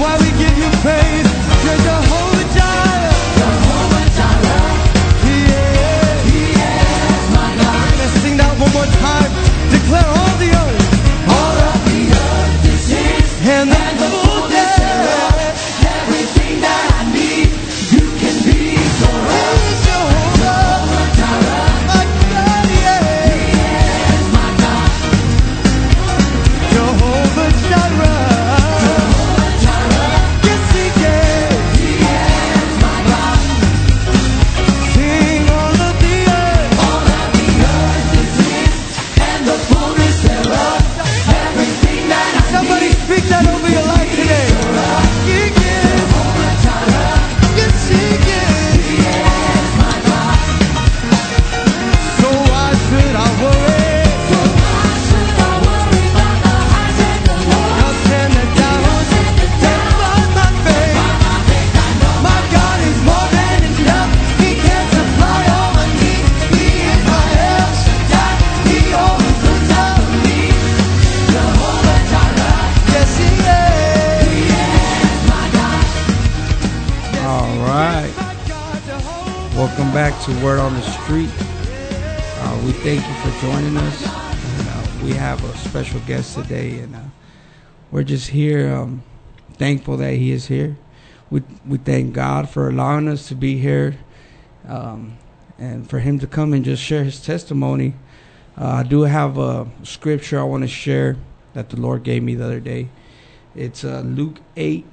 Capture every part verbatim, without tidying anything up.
why we give you praise. You're Jehovah Jireh. Jehovah Jireh. He is. He is my God. We're going to sing that one more time. Declare all the earth. All of the earth is His. And the fullness thereof. Everything that I need, You can be for us. He is Jehovah. Jehovah Jireh. My God, yeah. He is my God. Jehovah Jireh. Welcome back to Word on the Street. Uh, we thank you for joining us. And, uh, we have a special guest today, and uh, we're just here, um, thankful that he is here. We we thank God for allowing us to be here, um, and for him to come and just share his testimony. Uh, I do have a scripture I want to share that the Lord gave me the other day. It's uh, Luke eight.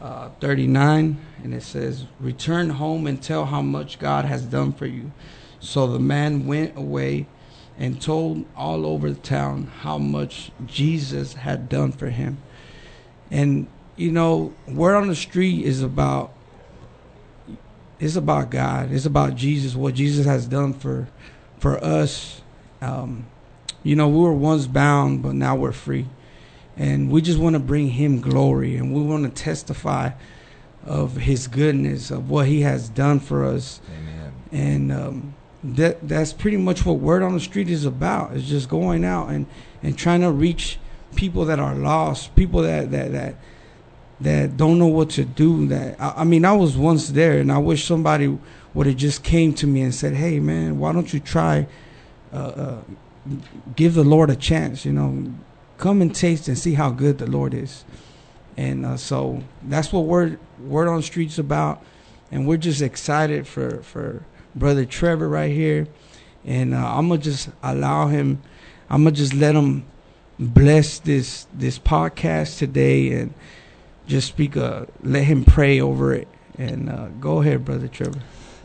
Uh, thirty-nine, and it says, "Return home and tell how much God has done for you." So the man went away and told all over the town how much Jesus had done for him. And you know, Word on the Street is about it's about God. It's about Jesus, what Jesus has done for for us. Um, you know, we were once bound, but now we're free. And we just want to bring him glory, and we want to testify of his goodness, of what he has done for us. Amen. And um, that that's pretty much what Word on the Street is about. It's just going out and, and trying to reach people that are lost, people that that, that, that don't know what to do. That I, I mean, I was once there, and I wish somebody would have just came to me and said, "Hey, man, why don't you try, uh, uh, give the Lord a chance, you know? Come and taste and see how good the Lord is." And uh, so that's what Word Word on the Street's about. And we're just excited for, for Brother Trevor right here. And uh, I'm going to just allow him, I'm going to just let him bless this this podcast today and just speak, uh, let him pray over it. And uh, go ahead, Brother Trevor.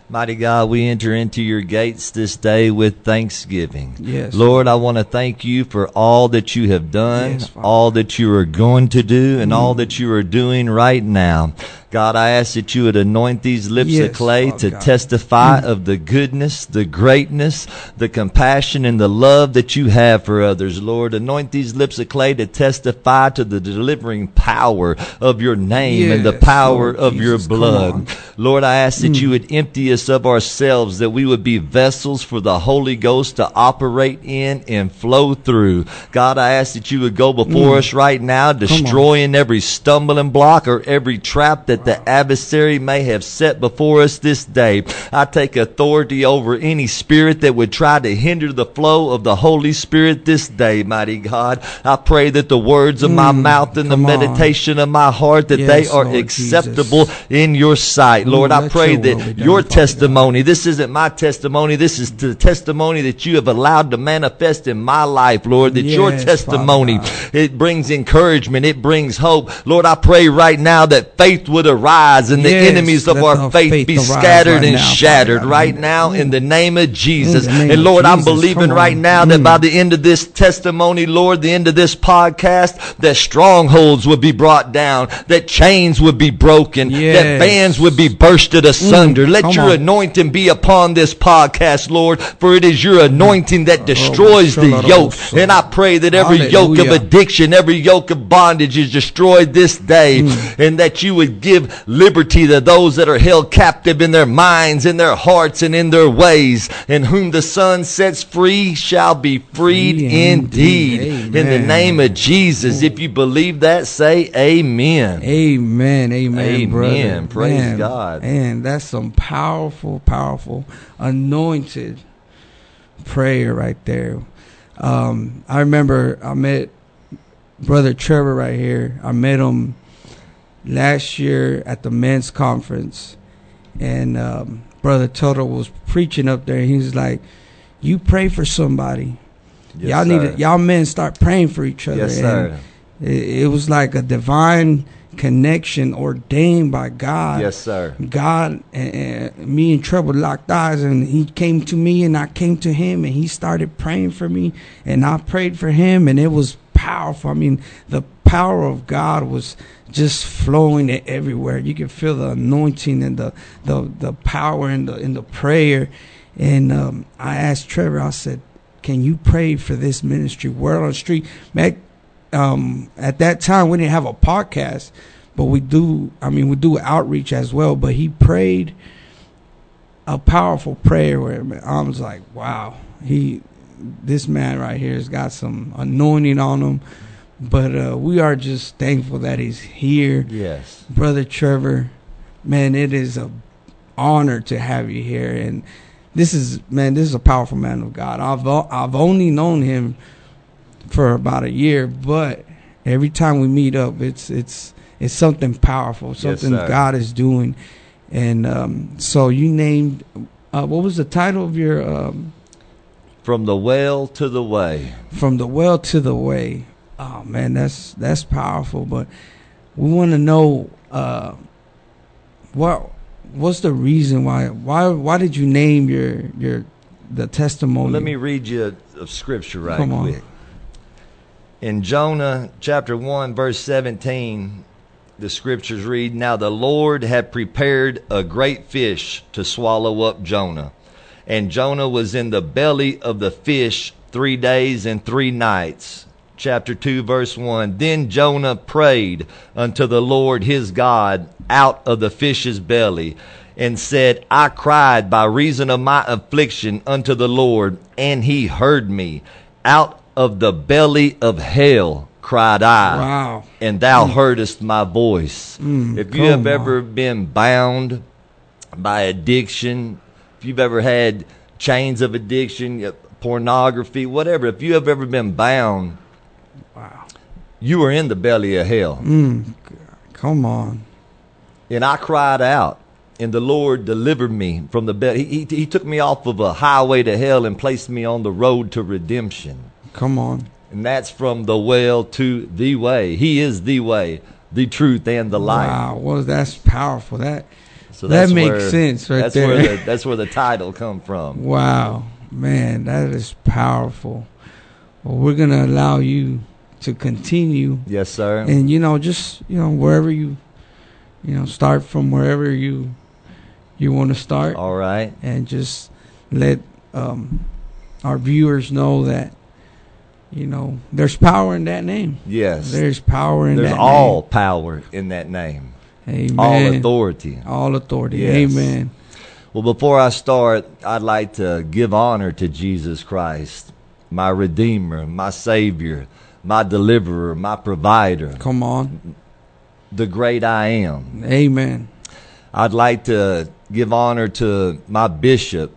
Mighty God, we enter into your gates this day with thanksgiving. Yes. Lord, I want to thank you for all that you have done, yes, all that you are going to do, and mm. all that you are doing right now. God, I ask that you would anoint these lips yes, of clay Father to God. testify mm. of the goodness, the greatness, the compassion, and the love that you have for others. Lord, anoint these lips of clay to testify to the delivering power of your name yes, and the power Lord of Jesus, your blood. Lord, I ask that mm. you would empty us of ourselves, that we would be vessels for the Holy Ghost to operate in and flow through. God, I ask that you would go before mm. us right now, destroying every stumbling block or every trap that wow. the adversary may have set before us this day. I take authority over any spirit that would try to hinder the flow of the Holy Spirit this day, mighty God. I pray that the words of mm. my mouth and Come the meditation on. of my heart, that yes, they are Lord acceptable Jesus. in your sight. Lord, mm, I pray your that your testimony testimony. This isn't my testimony. This is the testimony that you have allowed to manifest in my life, Lord, that yes, your testimony, it brings encouragement. It brings hope. Lord, I pray right now that faith would arise and yes, the enemies of our faith, faith be scattered right and now, shattered Father, right now in the name of Jesus. Name and Lord, Jesus, I'm believing right now that mm. by the end of this testimony, Lord, the end of this podcast, that strongholds would be brought down, that chains would be broken, yes. that bands would be bursted asunder. Mm. Let Come your on. anointing be upon this podcast, Lord, for it is your anointing that destroys the yoke. And I pray that every Hallelujah. yoke of addiction, every yoke of bondage is destroyed this day, mm. and that you would give give liberty to those that are held captive in their minds, in their hearts, and in their ways. And whom the Son sets free shall be freed indeed. Amen. In the name of Jesus, if you believe that, say amen. Amen. Amen, amen, brother. Praise man. God. And that's some powerful, powerful, anointed prayer right there. Um, I remember I met Brother Trevor right here. I met him last year at the men's conference, and um, Brother Tuttle was preaching up there, and he was like, "You pray for somebody. Yes, y'all sir. need to, y'all men start praying for each other." Yes, and sir. It, it was like a divine connection ordained by God. Yes, sir. God and, and me and Trevor locked eyes, and he came to me, and I came to him, and he started praying for me, and I prayed for him, and it was powerful. I mean, the power of God was just flowing everywhere. You could feel the anointing and the the, the power in the in the prayer. And um, I asked Trevor. I said, "Can you pray for this ministry, Word on the Street?" Mac, Um, at that time we didn't have a podcast, but we do I mean we do outreach as well. But he prayed a powerful prayer where I was like, wow, he this man right here has got some anointing on him. But uh, we are just thankful that he's here. Yes, Brother Trevor, man, it is an honor to have you here. And this is man this is a powerful man of God. I've I've only known him for about a year, but every time we meet up, it's it's it's something powerful, something yes, God is doing. And um, so you named uh, what was the title of your? Um, From the Well to the Way. From the Well to the Way. Oh man, that's that's powerful. But we want to know uh, what what's the reason why why why did you name your your the testimony? Well, let me read you a, a scripture right Come quick. On. In Jonah chapter one, verse seventeen, the scriptures read, "Now the Lord had prepared a great fish to swallow up Jonah. And Jonah was in the belly of the fish three days and three nights." Chapter two, verse one, "Then Jonah prayed unto the Lord his God out of the fish's belly, and said, I cried by reason of my affliction unto the Lord, and he heard me. Out of the belly of hell cried I, wow. and thou mm. heardest my voice." Mm, if you have on. ever been bound by addiction, if you've ever had chains of addiction, pornography, whatever, if you have ever been bound, wow. you were in the belly of hell. Mm, come on. "And I cried out, and the Lord delivered me from the belly." He, he, he took me off of a highway to hell and placed me on the road to redemption. Come on. And that's from the well to the way. He is the way, the truth, and the life. Wow, well, that's powerful. That so that makes where, sense right that's there. Where the, that's where the title come from. Wow, man, that is powerful. Well, we're going to allow you to continue. Yes, sir. And, you know, just, you know, wherever you, you know, start from wherever you you want to start. All right. And just let um, our viewers know that, you know, there's power in that name. Yes. There's power in there's that name. There's all power in that name. Amen. All authority. All authority. Yes. Amen. Well, before I start, I'd like to give honor to Jesus Christ, my Redeemer, my Savior, my Deliverer, my Provider. Come on. The great I am. Amen. I'd like to give honor to my bishop,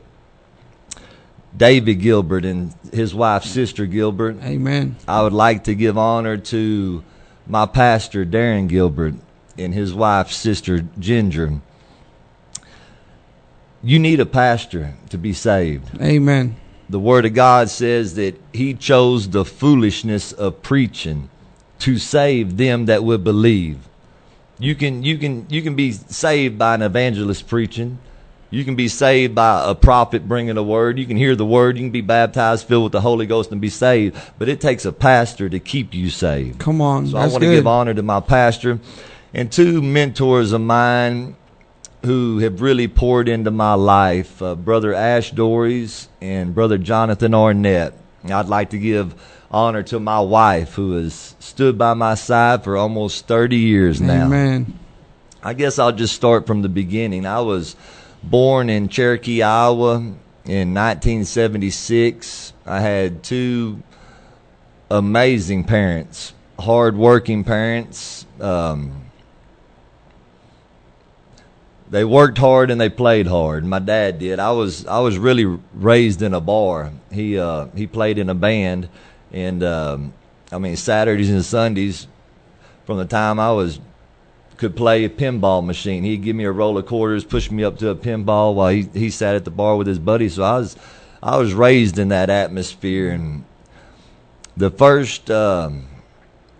David Gilbert, and his wife, Sister Gilbert. Amen. I would like to give honor to my pastor, Darren Gilbert, and his wife, Sister Ginger. You need a pastor to be saved. Amen. The Word of God says that he chose the foolishness of preaching to save them that would believe. You can, you can, you can be saved by an evangelist preaching. You can be saved by a prophet bringing a word. You can hear the word. You can be baptized, filled with the Holy Ghost, and be saved. But it takes a pastor to keep you saved. Come on, so I want to give honor to my pastor and two mentors of mine who have really poured into my life, uh, Brother Ash Dories and Brother Jonathan Arnett. I'd like to give honor to my wife, who has stood by my side for almost thirty years now. Amen. I guess I'll just start from the beginning. I was born in Cherokee, Iowa in nineteen seventy-six. I had two amazing parents, hard-working parents. Um, they worked hard and they played hard. My dad did. I was I was really raised in a bar. He uh, he played in a band, and um, I mean Saturdays and Sundays, from the time I was could play a pinball machine. He'd give me a roll of quarters, push me up to a pinball while he he sat at the bar with his buddies. So I was I was raised in that atmosphere, and the first uh,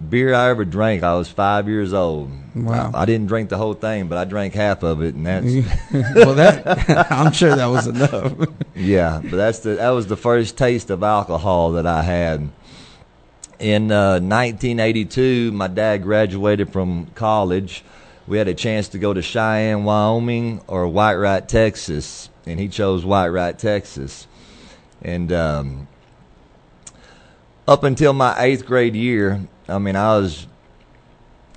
beer I ever drank, I was five years old. Wow! I, I didn't drink the whole thing, but I drank half of it, and that's well. That I'm sure that was enough. Yeah, but that's the that was the first taste of alcohol that I had. In uh, nineteen eighty-two, my dad graduated from college. We had a chance to go to Cheyenne, Wyoming, or Whiteright, Texas, and he chose Whiteright, Texas. And um, up until my eighth grade year, I mean, I was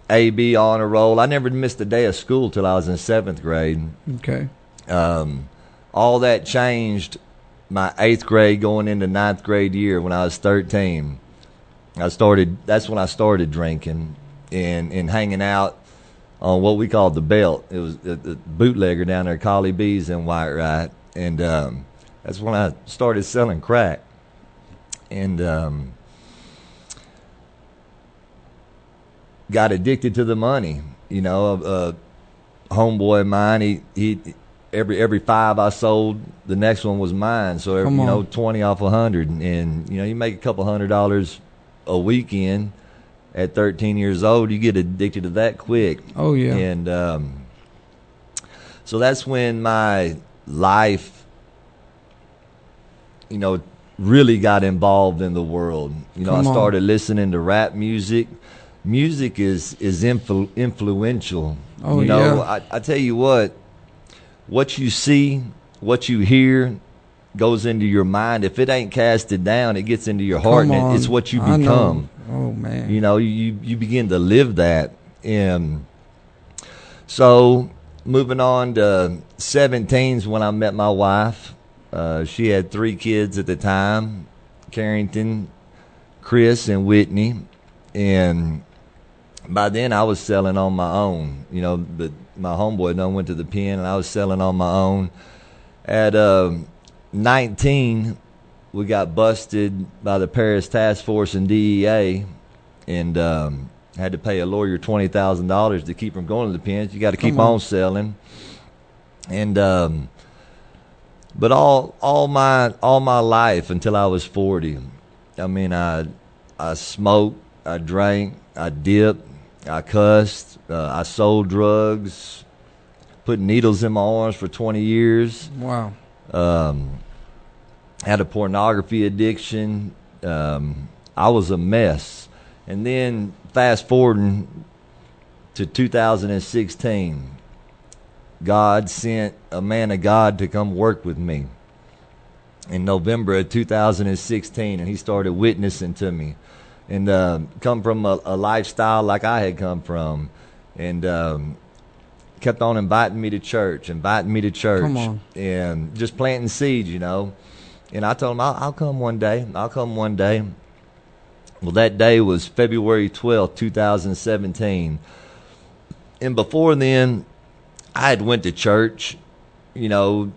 A B on a roll. I never missed a day of school till I was in seventh grade. Okay. Um, all that changed my eighth grade going into ninth grade year when I was thirteen. I started. That's when I started drinking and, and hanging out on what we called the belt. It was a, a bootlegger down there, Collie B's in Whiteright, and um, that's when I started selling crack. And um, got addicted to the money. You know, a, a homeboy of mine. He, he every every five I sold, the next one was mine. So every, you know, twenty off a hundred, and, and you know, you make a couple hundred dollars a weekend at thirteen years old. You get addicted to that quick. Oh yeah. And um, so that's when my life, you know, really got involved in the world. You know, Come I started on. listening to rap music. Music is is influ- influential. Oh you know, yeah. I, I tell you what, what you see, what you hear goes into your mind. If it ain't casted down, it gets into your heart, and it, it's what you become. Oh man! You know, you you begin to live that. And so, moving on to seventeen's when I met my wife. Uh, she had three kids at the time: Carrington, Chris, and Whitney. And by then, I was selling on my own. You know, but my homeboy done went to the pen, and I was selling on my own at uh. nineteen, we got busted by the Paris Task Force and D E A, and um, had to pay a lawyer twenty thousand dollars to keep from going to the pens. You got to keep on. on selling, and um, but all all my all my life until I was forty. I mean, I I smoked, I drank, I dipped, I cussed, uh, I sold drugs, put needles in my arms for twenty years. Wow. Um, had a pornography addiction. Um, I was a mess. And then fast forwarding to two thousand sixteen, God sent a man of God to come work with me in November of two thousand sixteen, and he started witnessing to me, and uh, come from a, a lifestyle like I had come from, and um, kept on inviting me to church, inviting me to church, and just planting seeds, you know. And I told him, I'll, I'll come one day. I'll come one day. Well, that day was February twelfth, two thousand seventeen. And before then, I had went to church. You know,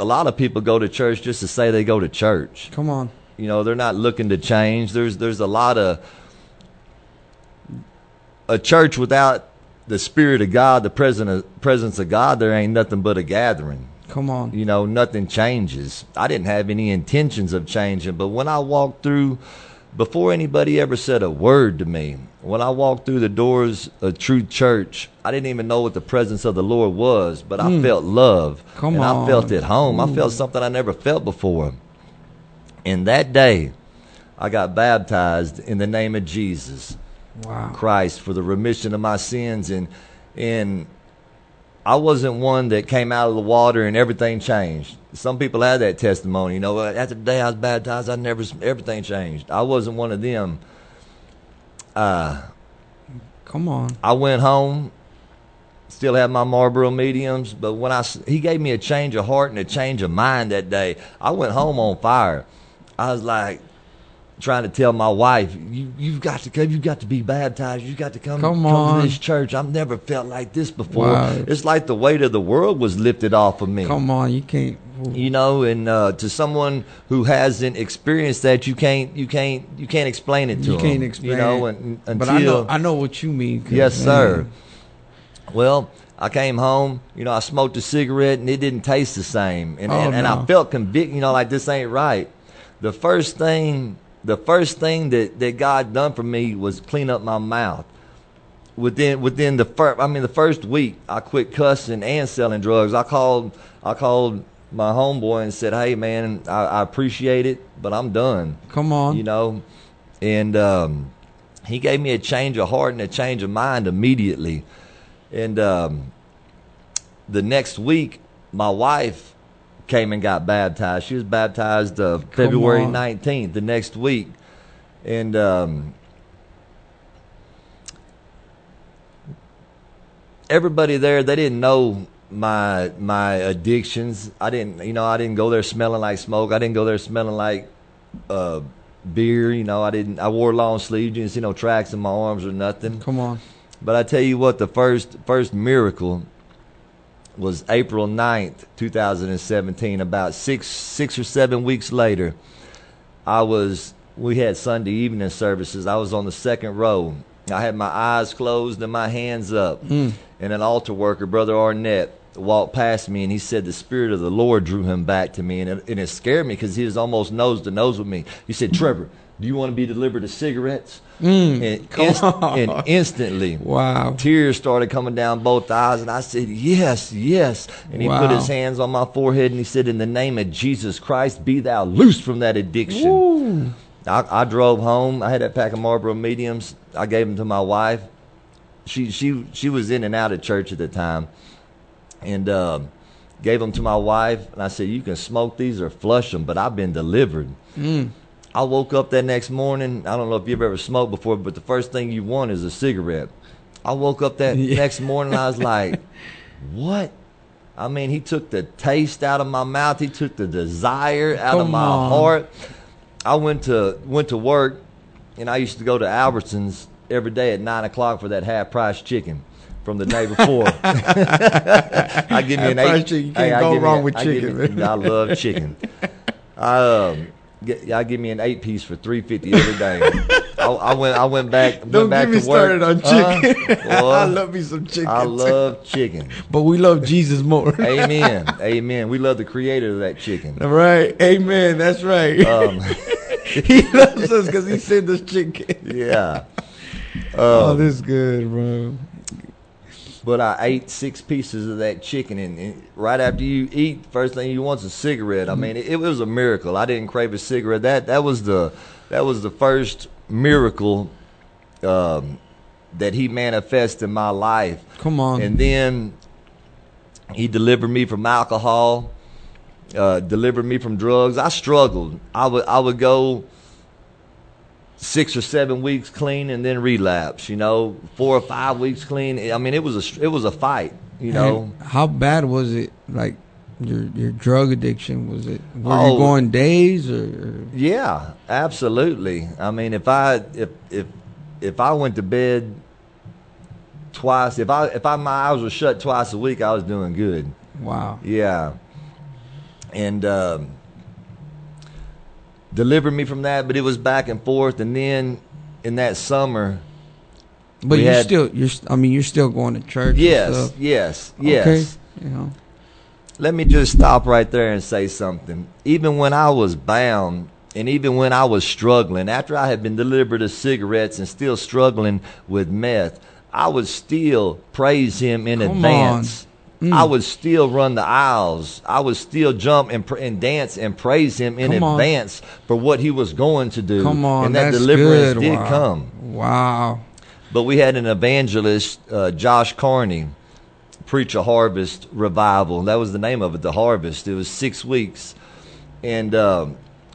a lot of people go to church just to say they go to church. Come on. You know, they're not looking to change. There's, there's a lot of a church without the Spirit of God, the presence of God, there ain't nothing but a gathering. Come on. You know, nothing changes. I didn't have any intentions of changing, but when I walked through, before anybody ever said a word to me, when I walked through the doors of True Church, I didn't even know what the presence of the Lord was, but I mm. felt love. Come and on. I felt at home. Ooh. I felt something I never felt before. And that day, I got baptized in the name of Jesus. Wow. Christ, for the remission of my sins. And and I wasn't one that came out of the water and everything changed. Some people had that testimony, you know, after the day I was baptized, I never everything changed. I wasn't one of them. Uh, Come on. I went home Still have my Marlboro mediums, but when I, he gave me a change of heart and a change of mind that day. I went home on fire. I was like trying to tell my wife, you, you've got to come, you've got to be baptized, you've got to come, come, come to this church. I've never felt like this before. Wow. It's like the weight of the world was lifted off of me. Come on, you can't. You know, and uh, to someone who hasn't experienced that, you can't, you can't, you can't explain it to you them. You can't explain you know, it. And, until, but I know, I know what you mean. Yes, sir. Man. Well, I came home, you know, I smoked a cigarette, and it didn't taste the same. And, oh, and, and no. I felt convicted, you know, like this ain't right. The first thing, the first thing that, that God done for me was clean up my mouth. Within within the first, I mean, the first week, I quit cussing and selling drugs. I called, I called my homeboy and said, "Hey, man, I, I appreciate it, but I'm done." Come on, you know, and um, he gave me a change of heart and a change of mind immediately. And um, the next week, my wife came and got baptized. She was baptized uh, February nineteenth, the next week. And um, everybody there, they didn't know my my addictions. I didn't, you know, I didn't go there smelling like smoke. I didn't go there smelling like uh, beer. You know, I didn't. I wore long sleeves. You didn't see no tracks in my arms or nothing. Come on. But I tell you what, the first first miracle was April ninth, two thousand seventeen. About six six or seven weeks later, I was we had Sunday evening services. I was on the second row. I had my eyes closed and my hands up. Mm. And an altar worker, Brother Arnett, walked past me, and he said the Spirit of the Lord drew him back to me. And it, and it scared me because he was almost nose to nose with me. He said, "Trevor, do you want to be delivered of cigarettes?" Mm, and, inst- and instantly, wow, tears started coming down both eyes, and I said, "Yes, yes." And he wow. put his hands on my forehead, and he said, "In the name of Jesus Christ, be thou loose from that addiction." I, I drove home. I had that pack of Marlboro mediums. I gave them to my wife. She she she was in and out of church at the time, and uh, gave them to my wife. And I said, "You can smoke these or flush them, but I've been delivered." Mm. I woke up that next morning. I don't know if you've ever smoked before, but the first thing you want is a cigarette. I woke up that yeah. next morning. I was like, what? I mean, he took the taste out of my mouth. He took the desire out Come of my on. heart. I went to went to work, and I used to go to Albertson's every day at nine o'clock for that half-price chicken from the day before. I give me an eight. You can't hey, go wrong a, with I chicken. Me, I love chicken. I, um, Y'all give me an eight piece for three fifty every day. I, I went. I went back. Went Don't back get me to work. started on chicken. Uh, well, I love me some chicken. I love too. chicken, but we love Jesus more. Amen. Amen. We love the Creator of that chicken. All right. Amen. That's right. Um, he loves us because he sent us chicken. Yeah. Um, oh, this is good, bro. But I ate six pieces of that chicken, and, and right after you eat, first thing you want is a cigarette. I mean, it, it was a miracle. I didn't crave a cigarette. That that was the that was the first miracle um, that he manifested in my life. Come on. And then he delivered me from alcohol, uh, delivered me from drugs. I struggled. I would I would go six or seven weeks clean and then relapse, you know, four or five weeks clean. I mean, it was a it was a fight, you know. And how bad was it? Like your your drug addiction, was it? Were oh, you going days or? Yeah, absolutely. I mean, if I if if if I went to bed twice, if I if I my eyes were shut twice a week, I was doing good. Wow. Yeah. And. um Delivered me from that, but it was back and forth. And then in that summer, but you're had, still, you're. I mean, you're still going to church. Yes, yes, yes. Okay. Yeah. Let me just stop right there and say something. Even when I was bound, and even when I was struggling, after I had been delivered of cigarettes and still struggling with meth, I would still praise Him in Come advance. On. Mm. I would still run the aisles. I would still jump and, pr- and dance and praise Him in advance for what He was going to do. Come on, and that that's deliverance good. did wow. come. Wow. But we had an evangelist, uh, Josh Carney, preach a harvest revival. That was the name of it, the harvest. It was six weeks, and uh,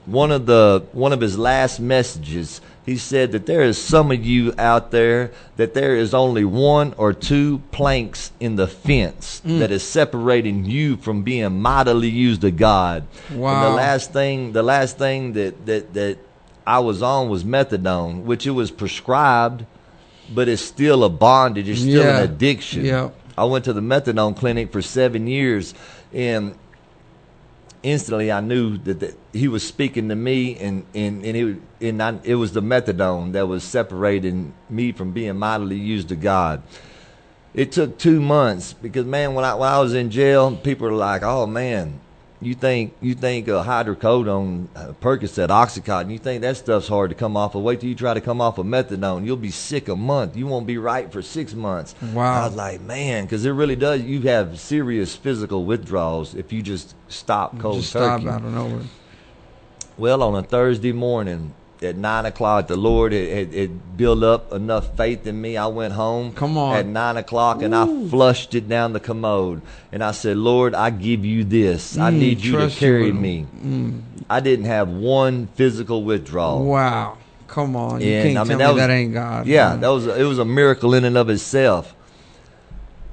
one of the one of his last messages, He said that there is some of you out there that there is only one or two planks in the fence mm. that is separating you from being mightily used of God. Wow. And the last thing, the last thing that, that, that I was on was methadone, which it was prescribed, but it's still a bondage. It's still yeah. an addiction. Yeah. I went to the methadone clinic for seven years, and instantly I knew that, that he was speaking to me, and and and it, and I, it was the methadone that was separating me from being mightily used to God. It took two months because, man, when I when I was in jail, people were like, "Oh man, you think you think uh, hydrocodone, uh, Percocet, Oxycontin, you think that stuff's hard to come off of? Wait till you try to come off of methadone, you'll be sick a month. You won't be right for six months." Wow. I was like, man, because it really does. You have serious physical withdrawals if you just stop cold just turkey. Stop out of nowhere. Well, on a Thursday morning at nine o'clock, the Lord had, had built up enough faith in me. I went home Come on. at nine o'clock, and Ooh. I flushed it down the commode. And I said, "Lord, I give you this. Mm, I need you to carry you me." Mm. I didn't have one physical withdrawal. Wow. Come on. You and, can't I mean, tell that me was, that ain't God. Yeah, man. that was a, it was a miracle in and of itself.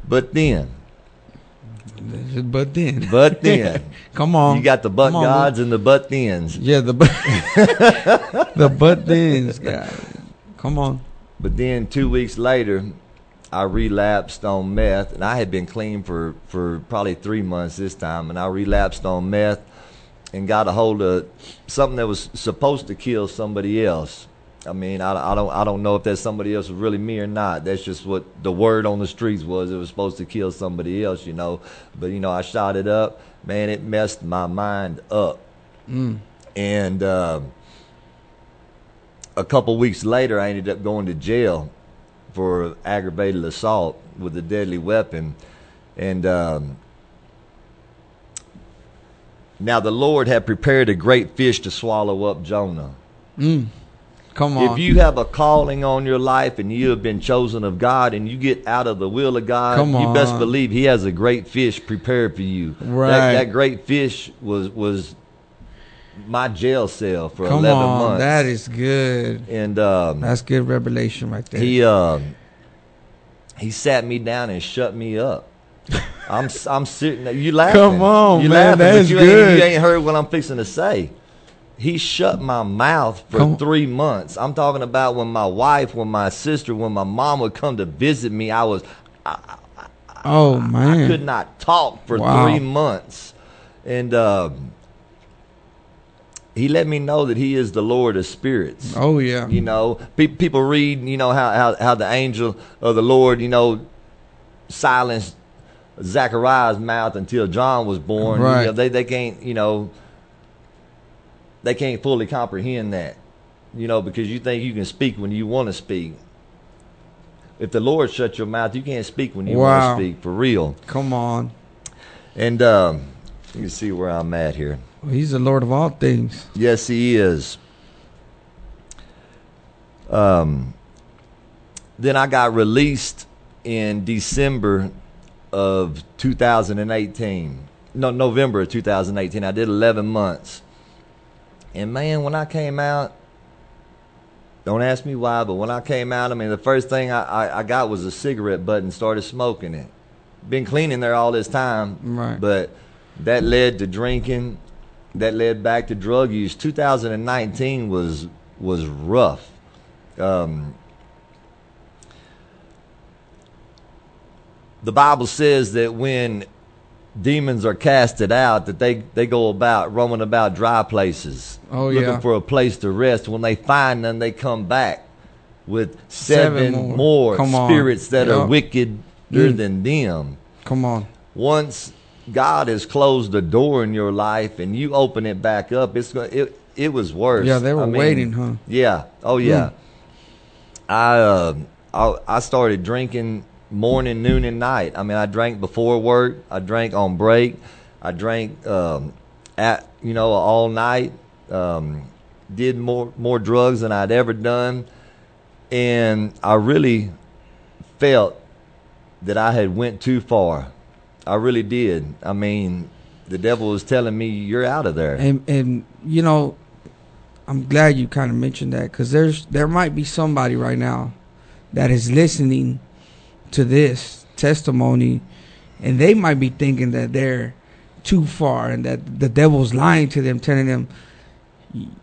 But then. But then, but then, come on! You got the butt on, gods and the butt thens. Yeah, the but the butt thens. God, come on! But then two weeks later, I relapsed on meth, and I had been clean for, for probably three months this time, and I relapsed on meth and got a hold of something that was supposed to kill somebody else. I mean, I, I don't I don't know if that somebody else was really me or not. That's just what the word on the streets was. It was supposed to kill somebody else, you know. But, you know, I shot it up. Man, it messed my mind up. Mm. And uh, a couple weeks later, I ended up going to jail for aggravated assault with a deadly weapon. And um, now the Lord had prepared a great fish to swallow up Jonah. Mm. Come on. If you have a calling on your life and you have been chosen of God and you get out of the will of God, you best believe he has a great fish prepared for you. Right. That, that great fish was was my jail cell for Come eleven on. months. That is good. And um, that's good revelation right there. He uh, he sat me down and shut me up. I'm I'm sitting. You laughing? Come on, you man. Laughing, that is you good. Ain't, you ain't heard what I'm fixing to say. He shut my mouth for three months. I'm talking about when my wife, when my sister, when my mom would come to visit me, I was, I, I, oh man, I could not talk for wow. three months. And uh, he let me know that he is the Lord of spirits. Oh yeah, you know, pe- people read, you know, how, how how the angel of the Lord, you know, silenced Zechariah's mouth until John was born. Right. You know, they they can't, you know. They can't fully comprehend that, you know, because you think you can speak when you want to speak. If the Lord shuts your mouth, you can't speak when you wow. want to speak, for real. Come on. And um, you can see where I'm at here. Well, he's the Lord of all things. Yes, he is. Um, then I got released in December of two thousand eighteen. No, November of two thousand eighteen. I did eleven months. And, man, when I came out, don't ask me why, but when I came out, I mean, the first thing I, I, I got was a cigarette butt and started smoking it. Been cleaning there all this time, right. But that led to drinking. That led back to drug use. two thousand nineteen was was rough. Um, the Bible says that when demons are casted out, that they, they go about roaming about dry places, oh, yeah. looking for a place to rest. When they find none, they come back with seven, seven more, more spirits that yep. are wickeder mm. than them. Come on. Once God has closed the door in your life and you open it back up, it's it it was worse. Yeah, they were I mean, waiting, huh? Yeah. Oh yeah. Mm. I uh I, I started drinking morning, noon, and night. I mean, I drank before work. I drank on break. I drank um, at you know all night. Um, did more more drugs than I'd ever done, and I really felt that I had went too far. I really did. I mean, the devil was telling me, "You're out of there." And and you know, I'm glad you kind of mentioned that, because there's there might be somebody right now that is listening to this testimony, and they might be thinking that they're too far and that the devil's lying to them, telling them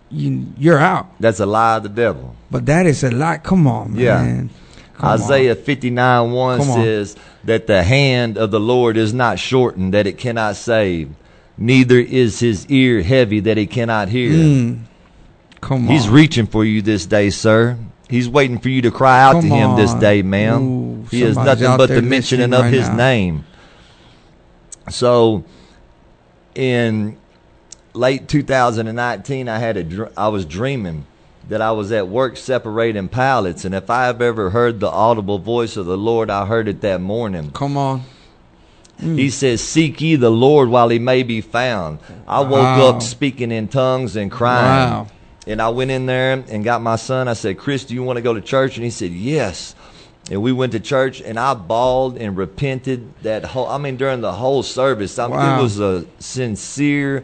you, you're out. That's a lie of the devil. But that is a lie. Come on, man. Yeah. Come Isaiah on. fifty-nine one Come says on. That the hand of the Lord is not shortened, that it cannot save. Neither is his ear heavy, that he cannot hear. Mm. Come on. He's reaching for you this day, sir. He's waiting for you to cry out Come to him on. This day, ma'am. Ooh, he is nothing but the mentioning of right his now. Name. So in late two thousand nineteen, I had a dr- I was dreaming that I was at work separating pallets, and if I have ever heard the audible voice of the Lord, I heard it that morning. Come on. Mm. He says, seek ye the Lord while he may be found. I woke wow. up speaking in tongues and crying. Wow. And I went in there and got my son. I said, Chris, do you want to go to church? And he said, yes. And we went to church, and I bawled and repented that whole, I mean, during the whole service. I mean, wow. It was a sincere,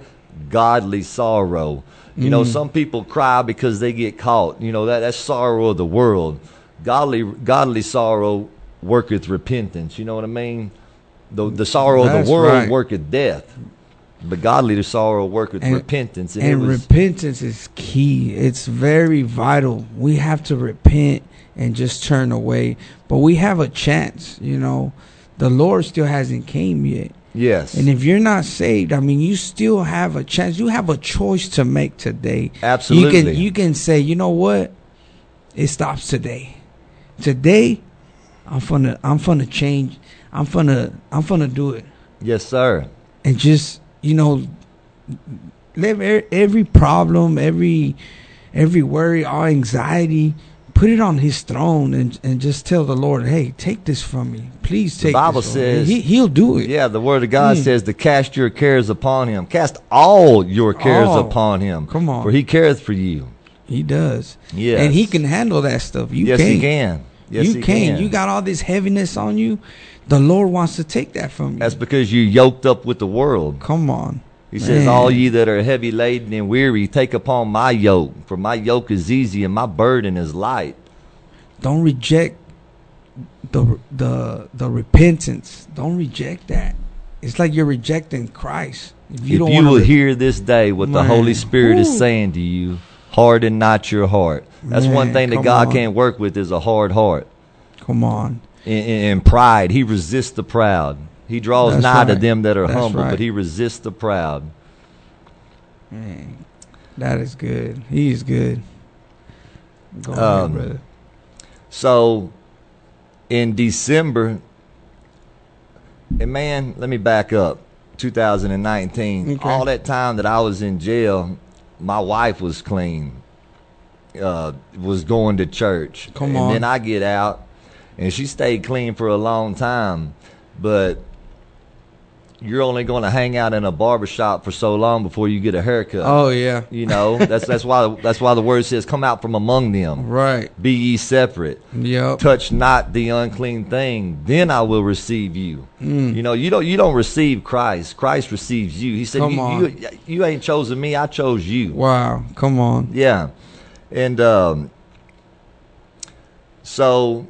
godly sorrow. You mm. know, some people cry because they get caught. You know, that, that's sorrow of the world. Godly, godly sorrow worketh repentance. You know what I mean? The, the sorrow that's of the world right. worketh death. But godly the sorrow worketh repentance. And, and was, repentance is key. It's very vital. We have to repent and just turn away. But we have a chance, you know. The Lord still hasn't came yet. Yes. And if you're not saved, I mean, you still have a chance. You have a choice to make today. Absolutely. You can, you can say, you know what? It stops today. Today, I'm finna, I'm finna change. I'm finna, I'm finna do it. Yes, sir. And just... You know, live every problem, every every worry, all anxiety, put it on his throne and, and just tell the Lord, hey, take this from me. Please take this. The Bible this says. He, he'll do it. Yeah, the Word of God mm. says to cast your cares upon him. Cast all your cares oh, upon him. Come on. For he careth for you. He does. Yes. And he can handle that stuff. You yes, can. Yes, he can. Yes, you he can. can. You got all this heaviness on you. The Lord wants to take that from you. That's because you yoked up with the world. Come on. He man. Says, all ye that are heavy laden and weary, take upon my yoke. For my yoke is easy and my burden is light. Don't reject the the the repentance. Don't reject that. It's like you're rejecting Christ. If you, if don't you will re- hear this day what man. The Holy Spirit Ooh. Is saying to you, harden not your heart. That's man, one thing that God on. Can't work with is a hard heart. Come on. And pride, he resists the proud. He draws That's nigh right. to them that are That's humble, right. but he resists the proud. Man, that is good. He is good. Go um, ahead, brother. So, in December, and man, let me back up. twenty nineteen, okay. All that time that I was in jail, my wife was clean, uh, was going to church. Come on. And then I get out. And she stayed clean for a long time, but you're only going to hang out in a barbershop for so long before you get a haircut. Oh, yeah. You know, that's that's why that's why the word says, come out from among them. Right. Be ye separate. Yep. Touch not the unclean thing, then I will receive you. Mm. You know, you don't you don't receive Christ. Christ receives you. He said, come you, on. you you ain't chosen me, I chose you. Wow, come on. Yeah. And um, so...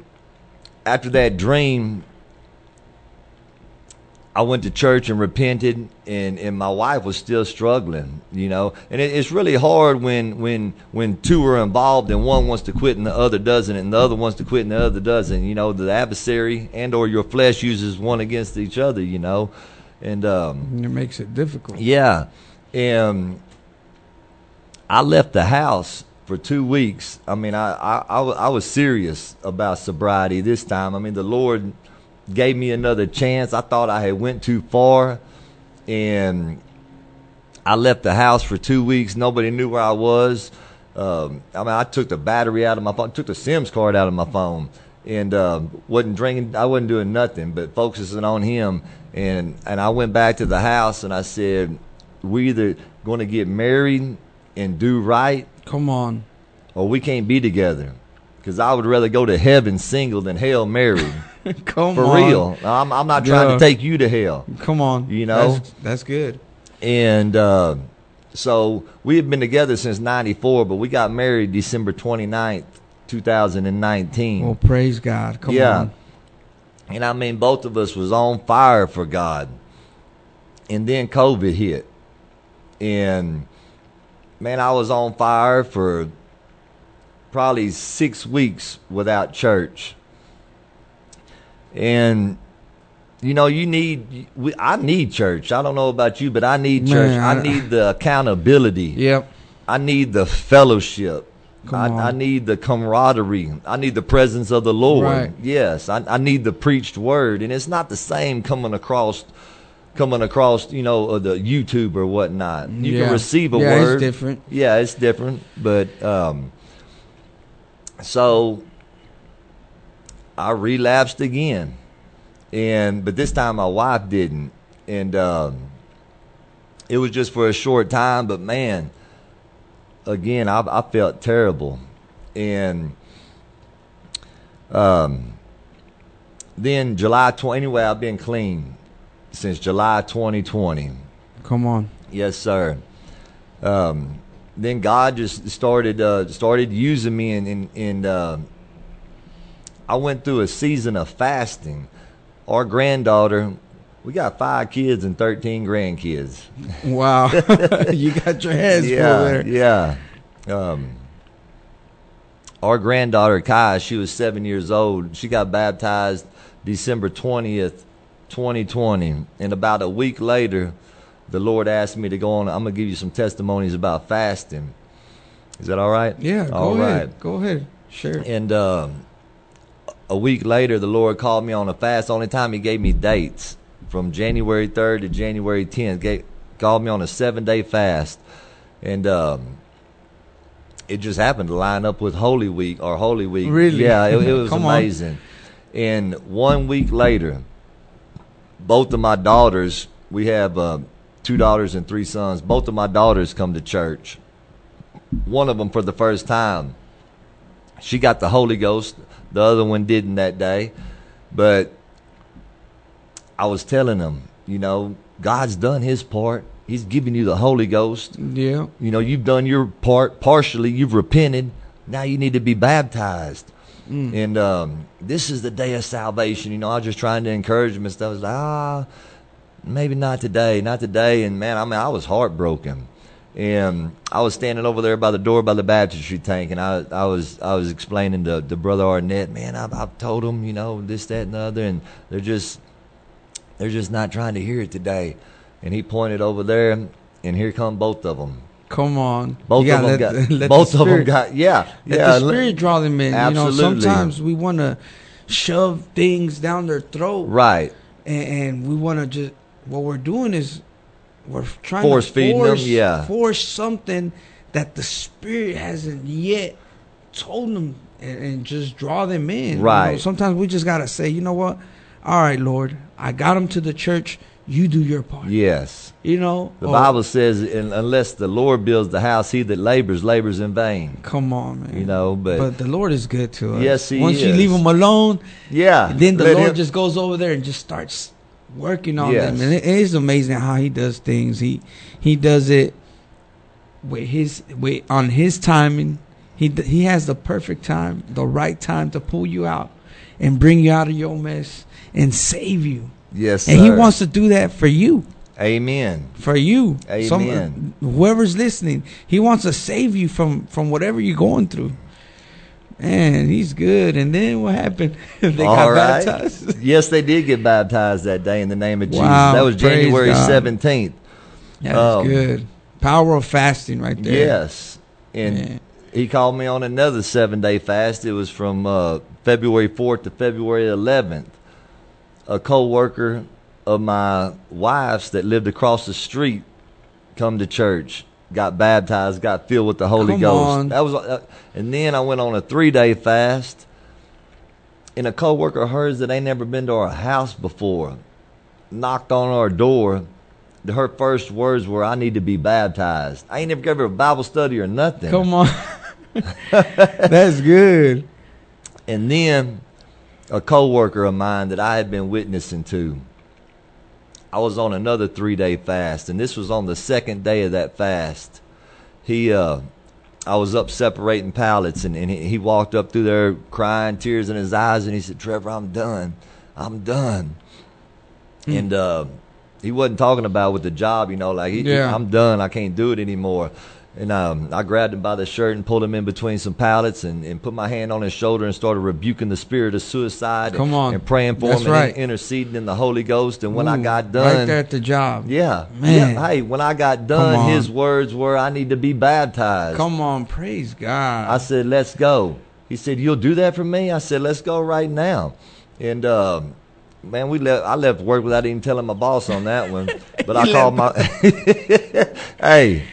After that dream, I went to church and repented, and, and my wife was still struggling, you know. And it, it's really hard when, when when two are involved and one wants to quit and the other doesn't, and the other wants to quit and the other doesn't. You know, the adversary and or your flesh uses one against each other, you know. And um, it makes it difficult. Yeah. And I left the house. For two weeks, I mean, I, I, I was serious about sobriety this time. I mean, the Lord gave me another chance. I thought I had went too far, and I left the house for two weeks. Nobody knew where I was. Um, I mean, I took the battery out of my phone, took the SIMS card out of my phone, and uh, wasn't drinking. I wasn't doing nothing but focusing on Him. And, and I went back to the house, and I said, we're either going to get married and do right. Come on. Or we can't be together. Because I would rather go to heaven single than hell married. Come For on. For real. I'm, I'm not yeah. trying to take you to hell. Come on. You know? That's, that's good. And uh, So we have been together since ninety-four, but we got married December twenty-ninth, two thousand nineteen. Well, praise God. Come yeah. on. And I mean, both of us was on fire for God. And then COVID hit. And, man, I was on fire for probably six weeks without church. And, you know, you need, we, I need church. I don't know about you, but I need church. Man, I, I need the accountability. Yep. I need the fellowship. I, I need the camaraderie. I need the presence of the Lord. Right. Yes, I, I need the preached word. And it's not the same coming across, coming across, you know, the YouTube or whatnot. You yeah. can receive a yeah, word. Yeah, it's different. Yeah, it's different. But um, so I relapsed again, and but this time my wife didn't, and um, it was just for a short time. But man. Again, I, I felt terrible, and um, then July twentieth. Anyway, I've been clean since July twenty twenty. Come on, yes, sir. Um, then God just started uh, started using me, and and, and uh, I went through a season of fasting. Our granddaughter. We got five kids and thirteen grandkids. Wow. You got your hands full yeah, there. Yeah. Um, our granddaughter, Kai, she was seven years old. She got baptized December twentieth, twenty twenty. And about a week later, the Lord asked me to go on. I'm going to give you some testimonies about fasting. Is that all right? Yeah, go all ahead. Right. Go ahead. Sure. And um, a week later, the Lord called me on a fast. Only time he gave me dates. From January third to January tenth, gave, called me on a seven-day fast. And um, it just happened to line up with Holy Week or Holy Week. Really? Yeah, it, it was Come amazing. On. And one week later, both of my daughters, we have uh, two daughters and three sons, both of my daughters come to church. One of them for the first time. She got the Holy Ghost. The other one didn't that day. But I was telling them, you know, God's done his part. He's given you the Holy Ghost. Yeah. You know, you've done your part partially. You've repented. Now you need to be baptized. Mm. And um, this is the day of salvation. You know, I was just trying to encourage them and stuff. I was like, ah, maybe not today, not today. And, man, I mean, I was heartbroken. And I was standing over there by the door by the baptistry tank, and I, I was I was explaining to, to Brother Arnett, man, I've, I've told them, you know, this, that, and the other, and they're just – they're just not trying to hear it today. And he pointed over there, and here come both of them. Come on. Both of them got, the, both the of them got, yeah. Let yeah, the Spirit draw them in. Absolutely. You know, sometimes we want to shove things down their throat. Right. And, and we want to just, what we're doing is we're trying force to feeding force, them, yeah. force something that the Spirit hasn't yet told them and, and just draw them in. Right. You know, sometimes we just got to say, you know what? All right, Lord, I got them to the church. You do your part. Yes. You know? The oh. Bible says, unless the Lord builds the house, he that labors, labors in vain. Come on, man. You know, but. But the Lord is good to us. Yes, he Once is. Once you leave him alone. Yeah. Then the Let Lord him. just goes over there and just starts working on yes. them. And it is amazing how he does things. He he does it with his with, on his timing. He He has the perfect time, the right time to pull you out and bring you out of your mess. And save you. Yes, sir. And he wants to do that for you. Amen. For you. Amen. Someone, whoever's listening, he wants to save you from, from whatever you're going through. Man, he's good. And then what happened? They All got right. baptized. Yes, they did get baptized that day in the name of wow, Jesus. That was January seventeenth. That's um, good. Power of fasting right there. Yes. And Man. he called me on another seven-day fast. It was from uh, February fourth to February eleventh. A co-worker of my wife's that lived across the street come to church, got baptized, got filled with the Holy come Ghost. On. That was, uh, and then I went on a three-day fast, and a co-worker of hers that ain't never been to our house before knocked on our door. Her first words were, "I need to be baptized." I ain't never gave her a Bible study or nothing. Come on. That's good. And then a co-worker of mine that I had been witnessing to I was on another three-day fast, and this was on the second day of that fast. He, uh, I was up separating pallets, and, and he, he walked up through there crying, tears in his eyes, and he said, Trevor, I'm done. I'm done. Mm. And uh, he wasn't talking about with the job, you know, like, he, yeah. I'm done. I can't do it anymore. And um, I grabbed him by the shirt and pulled him in between some pallets and, and put my hand on his shoulder and started rebuking the spirit of suicide Come on. and praying for That's him right. and interceding in the Holy Ghost. And when Ooh, I got done. Right there at the job. Yeah. Man. Yeah, hey, when I got done, his words were, I need to be baptized. Come on. Praise God. I said, let's go. He said, you'll do that for me? I said, let's go right now. And, uh, man, we left. I left work without even telling my boss on that one. But I called my. Hey,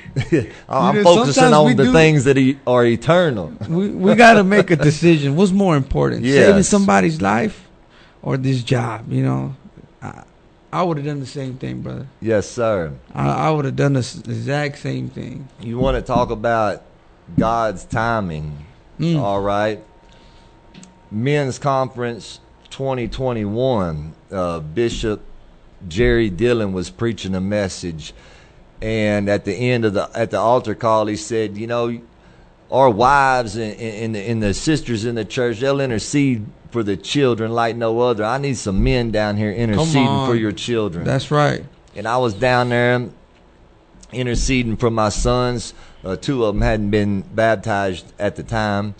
I'm you know, focusing on the do. things that he, are eternal. we we got to make a decision. What's more important, yes. saving somebody's life or this job? You know, I, I would have done the same thing, brother. Yes, sir. I, I would have done the exact same thing. You want to talk about God's timing? Mm. All right, men's conference. twenty twenty-one, uh, Bishop Jerry Dillon was preaching a message, and at the end of the at the altar call, he said, "You know, our wives and, and, the, and the sisters in the church, they'll intercede for the children like no other. I need some men down here interceding for your children." That's right. And I was down there interceding for my sons. Uh, two of them hadn't been baptized at the time.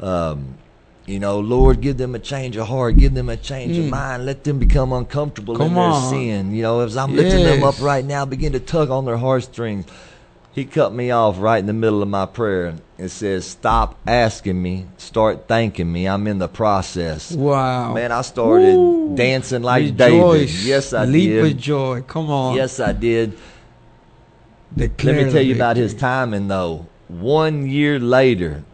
Um, You know, Lord, give them a change of heart. Give them a change mm. of mind. Let them become uncomfortable Come in their on. sin. You know, as I'm yes. lifting them up right now, begin to tug on their heartstrings. He cut me off right in the middle of my prayer and says, stop asking me. Start thanking me. I'm in the process. Wow. Man, I started Woo. dancing like Rejoice. David. Yes, I Leap did. Leap of joy. Come on. Yes, I did. Declare Let me tell you about his timing, though. One year later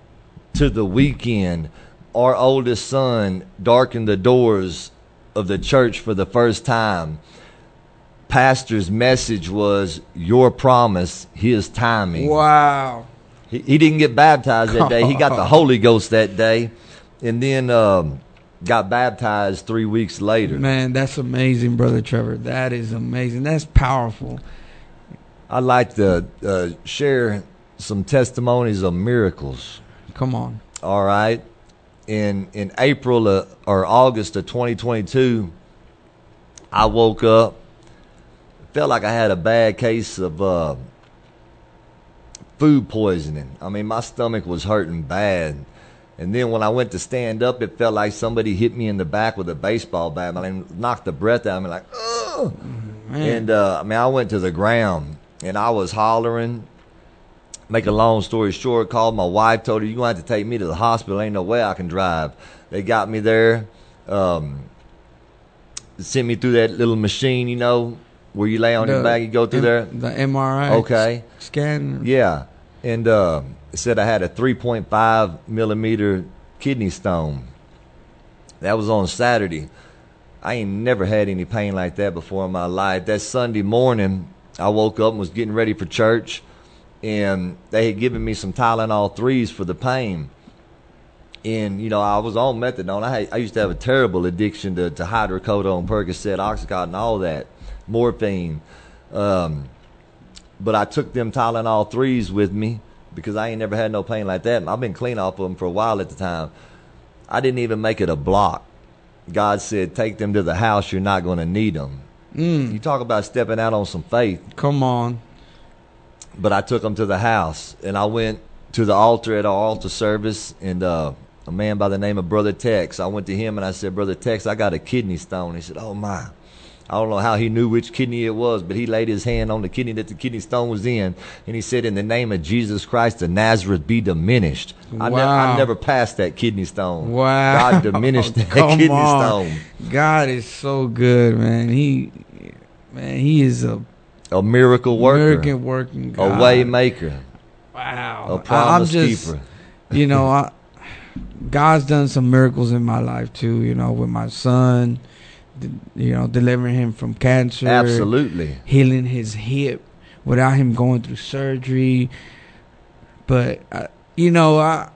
to the weekend, our oldest son darkened the doors of the church for the first time. Pastor's message was, your promise, his timing. Wow. He, he didn't get baptized that day. He got the Holy Ghost that day, and then um, got baptized three weeks later. Man, that's amazing, Brother Trevor. That is amazing. That's powerful. I'd like to uh, share some testimonies of miracles. Come on. All right. In in April uh, or August of twenty twenty-two, I woke up, felt like I had a bad case of uh, food poisoning. I mean, my stomach was hurting bad. And then when I went to stand up, it felt like somebody hit me in the back with a baseball bat. I mean, knocked the breath out of me, like, oh. And, uh, I mean, I went to the ground, and I was hollering. Make a long story short, called my wife, told her, you're going to have to take me to the hospital. Ain't no way I can drive. They got me there, um, sent me through that little machine, you know, where you lay on the, your back, you go through M- there. The M R I okay. s- scan. Yeah. And uh, it said I had a three point five millimeter kidney stone. That was on Saturday. I ain't never had any pain like that before in my life. That Sunday morning, I woke up and was getting ready for church. And they had given me some Tylenol threes for the pain. And, you know, I was on methadone. I, had, I used to have a terrible addiction to, to hydrocodone, Percocet, Oxycontin, and all that, morphine. Um, but I took them Tylenol threes with me because I ain't never had no pain like that. I've been clean off of them for a while at the time. I didn't even make it a block. God said, take them to the house. You're not going to need them. Mm. You talk about stepping out on some faith. Come on. But I took them to the house, and I went to the altar at our altar service, and uh, a man by the name of Brother Tex, I went to him, and I said, Brother Tex, I got a kidney stone. He said, oh, my. I don't know how he knew which kidney it was, but he laid his hand on the kidney that the kidney stone was in, and he said, in the name of Jesus Christ of Nazareth, be diminished. Wow. I, ne- I never passed that kidney stone. Wow. God diminished that Come kidney on. stone. God is so good, man. He, man, he is a A miracle worker. Miracle working God. A way maker. Wow. A promise I'm just, keeper. You know, I, God's done some miracles in my life, too, you know, with my son, you know, delivering him from cancer. Absolutely. Healing his hip without him going through surgery. But, uh, you know, I,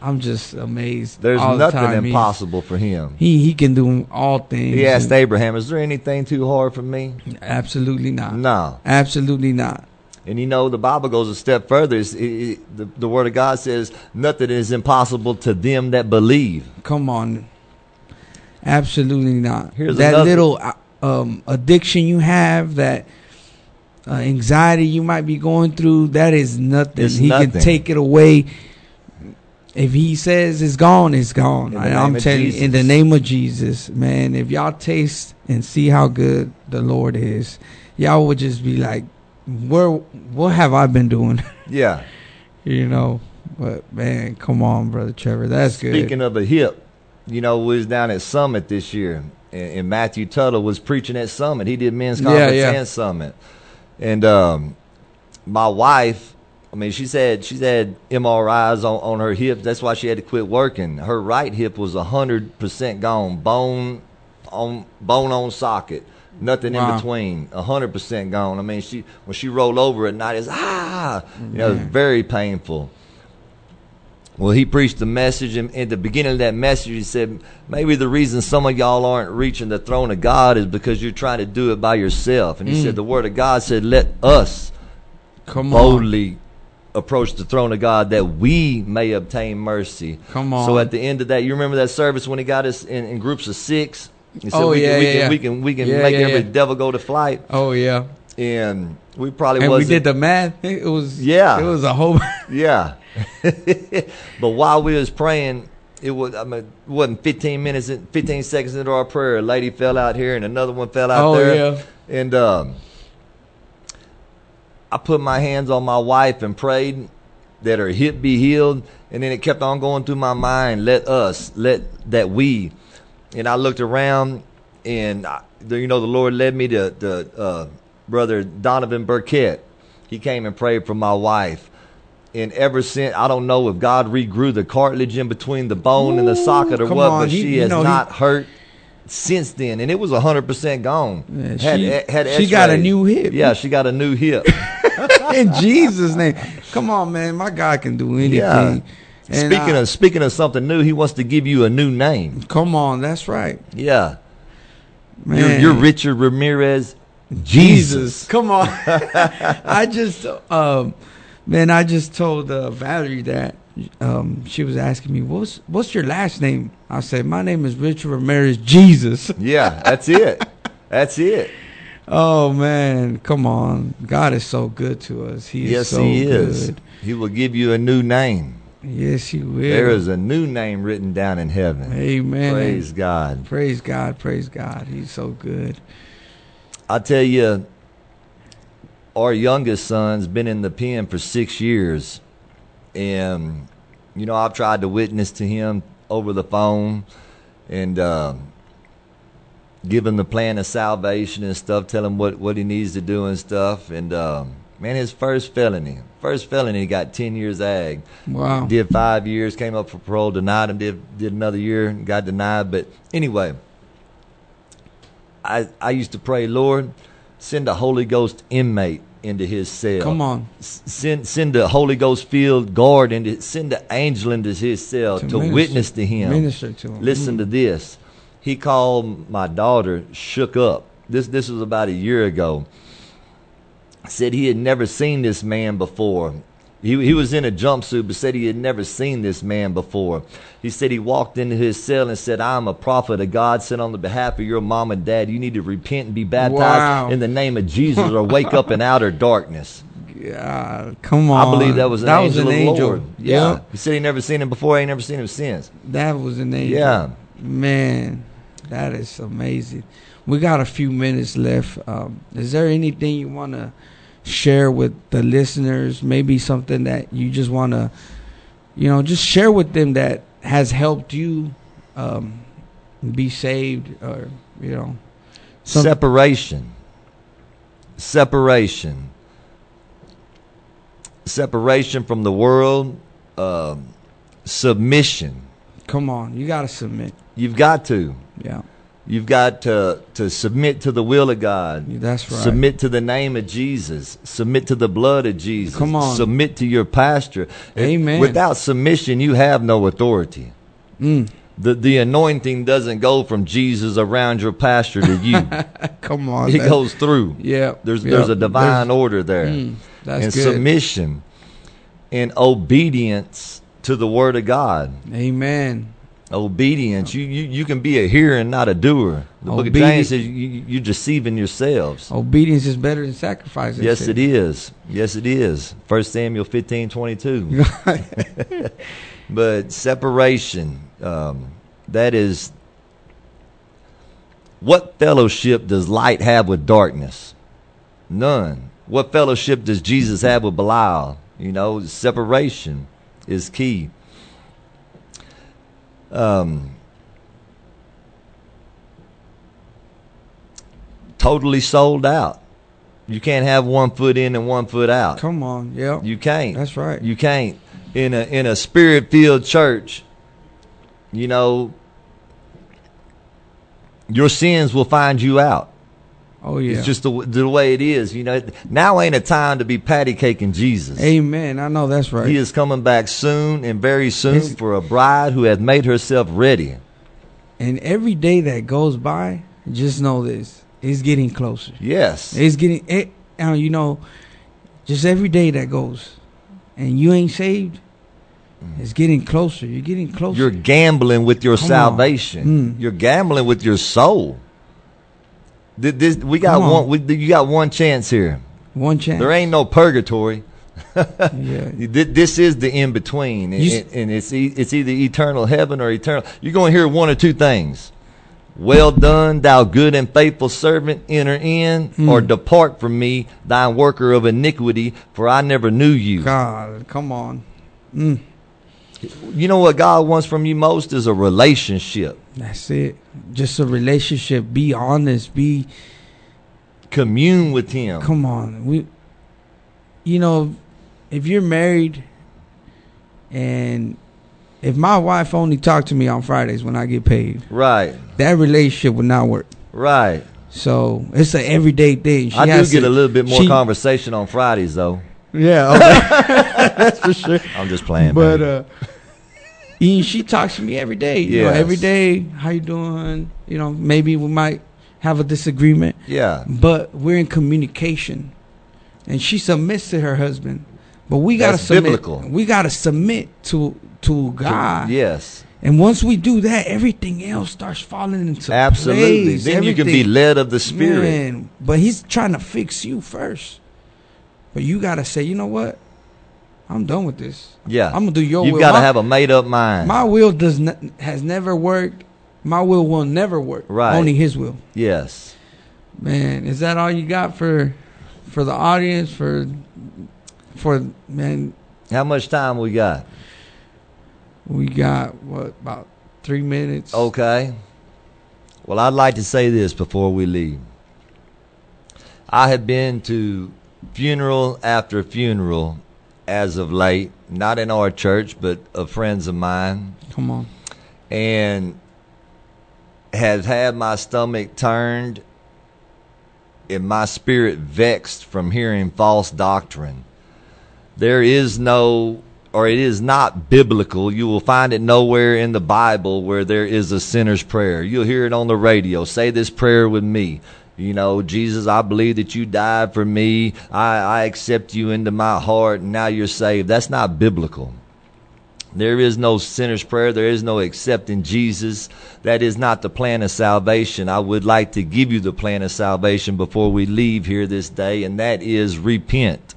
I'm just amazed. There's all nothing the time. impossible He's, for him. He he can do all things. He asked Abraham, "Is there anything too hard for me?" Absolutely not. No. Absolutely not. And you know, the Bible goes a step further. It, it, the, the Word of God says, "Nothing is impossible to them that believe." Come on. Absolutely not. Here's that another. little um, addiction you have, that uh, anxiety you might be going through, that is nothing. It's he nothing. Can take it away. If he says it's gone, it's gone. I'm telling you, in the name of Jesus, man, if y'all taste and see how good the Lord is, y'all would just be like, where, what have I been doing? Yeah. You know, but man, come on, Brother Trevor. That's Speaking good. Speaking of a hip, you know, we was down at Summit this year, and, and Matthew Tuttle was preaching at Summit. He did men's conference yeah, yeah. and Summit. And um, my wife, I mean, she's had, she's had M R Is on, on her hips. That's why she had to quit working. Her right hip was one hundred percent gone, bone on bone on socket. Nothing wow. in between, one hundred percent gone. I mean, she when she rolled over at night, it's, ah, you know, it was very painful. Well, he preached the message, and at the beginning of that message, he said, maybe the reason some of y'all aren't reaching the throne of God is because you're trying to do it by yourself. And he mm. said, the Word of God said, let us Come boldly on. approach the throne of God that we may obtain mercy. Come on. So at the end of that, you remember that service when he got us in, in groups of six? He said, oh, we, yeah, can, we, yeah. can, we can we can yeah, make yeah, every yeah. devil go to flight. Oh, yeah. And we probably and wasn't. And we did the math. It was, yeah. It was a whole. yeah. But while we was praying, it was I mean, it wasn't fifteen minutes, in, fifteen seconds into our prayer, a lady fell out here and another one fell out oh, there. Yeah. And um, I put my hands on my wife and prayed that her hip be healed. And then it kept on going through my mind, let us, let that we. And I looked around, and, I, you know, the Lord led me to, to uh, Brother Donovan Burkett. He came and prayed for my wife. And ever since, I don't know if God regrew the cartilage in between the bone Ooh, and the socket or what, on. but he, she has you know, not he, hurt since then. And it was one hundred percent gone. Yeah, had, she a, had she got a new hip. Yeah, she got a new hip. In Jesus' name. Come on, man. My God can do anything. Yeah. And speaking I, of speaking of something new, he wants to give you a new name. Come on, that's right. Yeah, man. You're, you're Richard Ramirez, Jesus. Jesus. Come on. I just, um, man, I just told uh, Valerie that um, she was asking me, "What's what's your last name?" I said, "My name is Richard Ramirez, Jesus." Yeah, that's it. That's it. Oh man, come on! God is so good to us. He is yes, so he is. Good. He will give you a new name. Yes, you will. There is a new name written down in heaven. Amen. Praise God. Praise God. Praise God. He's so good. I tell you, our youngest son's been in the pen for six years. And, you know, I've tried to witness to him over the phone and uh, give him the plan of salvation and stuff, tell him what, what he needs to do and stuff. And, um, man, his first felony. First felony, he got ten years ag. Wow. Did five years, came up for parole, denied him, did did another year, got denied. But anyway, I I used to pray, Lord, send a Holy Ghost inmate into his cell. Come on. S- send send a Holy Ghost filled guard into send an angel into his cell to, to minister, witness to him. Minister to him. Listen mm. to this. He called my daughter, shook up. This this was about a year ago. Said he had never seen this man before. He he was in a jumpsuit, but said he had never seen this man before. He said he walked into his cell and said, I am a prophet of God sent on the behalf of your mom and dad. You need to repent and be baptized wow. in the name of Jesus or wake up in outer darkness. God, come on. I believe that was an that angel was an of the Lord. Yeah. Yep. He said he never seen him before. I ain't never seen him since. That was an angel. Yeah. Man, that is amazing. We got a few minutes left. Um, is there anything you want to share with the listeners, maybe something that you just want to, you know, just share with them that has helped you um, be saved or, you know. Some- Separation. Separation. Separation from the world. Uh, submission. Come on. You got to submit. You've got to. Yeah. You've got to, to submit to the will of God. That's right. Submit to the name of Jesus. Submit to the blood of Jesus. Come on. Submit to your pastor. Amen. If, without submission, you have no authority. Mm. The the anointing doesn't go from Jesus around your pastor to you. Come on. It that, goes through. Yeah. There's yep. there's a divine there's, order there. Mm, that's and good. Submission and obedience to the word of God. Amen. Obedience. You, you you can be a hearer and not a doer. The Obedi- book of James says you, you're deceiving yourselves. Obedience is better than sacrifice. Yes, it is. Yes, it is. First Samuel fifteen twenty-two But separation, um, that is, what fellowship does light have with darkness? None. What fellowship does Jesus have with Belial? You know, separation is key. Um, totally sold out. You can't have one foot in and one foot out. Come on, yeah. You can't. That's right. You can't. In a in a spirit-filled church, you know, your sins will find you out. Oh, yeah. It's just the, the way it is. You know, now ain't a time to be patty-caking Jesus. Amen. I know that's right. He is coming back soon and very soon it's, for a bride who has made herself ready. And every day that goes by, just know this. It's getting closer. Yes. It's getting, it, you know, just every day that goes and you ain't saved, it's getting closer. You're getting closer. You're gambling with your Come salvation. Mm. You're gambling with your soul. This, this, we got one. We, you got one chance here. One chance. There ain't no purgatory. Yeah. This is the in between, and, and, and it's e- it's either eternal heaven or eternal. You're going to hear one or two things: "Well done, thou good and faithful servant. Enter in, mm. or depart from me, thine worker of iniquity, for I never knew you." God, come on. Mm. You know what God wants from you most is a relationship. That's it. Just a relationship. Be honest. Be commune with him. Come on. We you know, if you're married, and if my wife only talked to me on Fridays when I get paid, right, that relationship would not work. Right. So it's an everyday thing. She I do get to, a little bit more she, conversation on Fridays though. Yeah, okay. That's for sure. I'm just playing. But uh And she talks to me every day. You yes. know, every day, how you doing? You know, maybe we might have a disagreement. Yeah. But we're in communication. And she submits to her husband. But we got to submit. Biblical. We got to submit to to God. To, yes. And once we do that, everything else starts falling into Absolutely. place. Then everything. You can be led of the Spirit. Man, but he's trying to fix you first. But you got to say, you know what? I'm done with this. Yeah. I'm going to do your You've will. You've got to have a made-up mind. My will does not, has never worked. My will will never work. Right. Only his will. Yes. Man, is that all you got for for the audience? For, for man. How much time we got? We got, what, about three minutes? Okay. Well, I'd like to say this before we leave. I have been to funeral after funeral as of late, not in our church, but of friends of mine. Come on. And have had my stomach turned and my spirit vexed from hearing false doctrine. There is no, or it is not biblical. You will find it nowhere in the Bible where there is a sinner's prayer. You'll hear it on the radio. Say this prayer with me. You know, Jesus, I believe that you died for me. I, I accept you into my heart, and now you're saved. That's not biblical. There is no sinner's prayer. There is no accepting Jesus. That is not the plan of salvation. I would like to give you the plan of salvation before we leave here this day, and that is repent.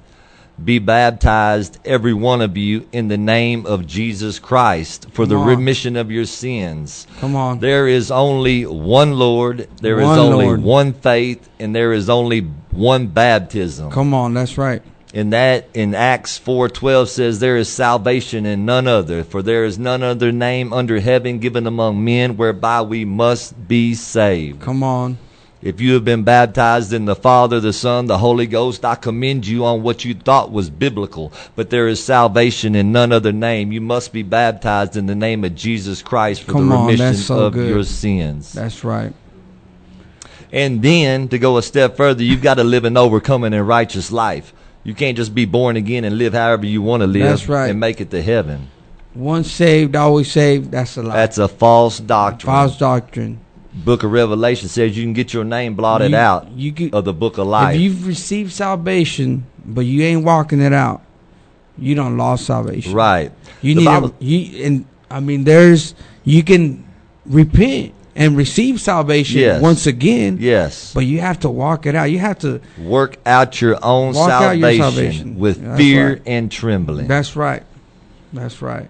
Be baptized, every one of you, in the name of Jesus Christ for Come the on. remission of your sins. Come on. There is only one Lord, there one is only Lord. one faith, and there is only one baptism. Come on, that's right. And that in Acts four twelve says, there is salvation in none other, for there is none other name under heaven given among men whereby we must be saved. Come on. If you have been baptized in the Father, the Son, the Holy Ghost, I commend you on what you thought was biblical. But there is salvation in none other name. You must be baptized in the name of Jesus Christ for Come the remission on, that's so of good. your sins. That's right. And then, to go a step further, you've got to live an overcoming and righteous life. You can't just be born again and live however you want to live. That's right. And make it to heaven. Once saved, always saved. That's a lie. That's a false doctrine. False doctrine. Book of Revelation says you can get your name blotted you, out you get, of the book of life. If you've received salvation, but you ain't walking it out, you done lost salvation. Right. You the need Bible, a, you and I mean there's you can repent and receive salvation yes. once again. Yes. But you have to walk it out. You have to work out your own salvation, out your salvation with That's fear right. and trembling. That's right. That's right.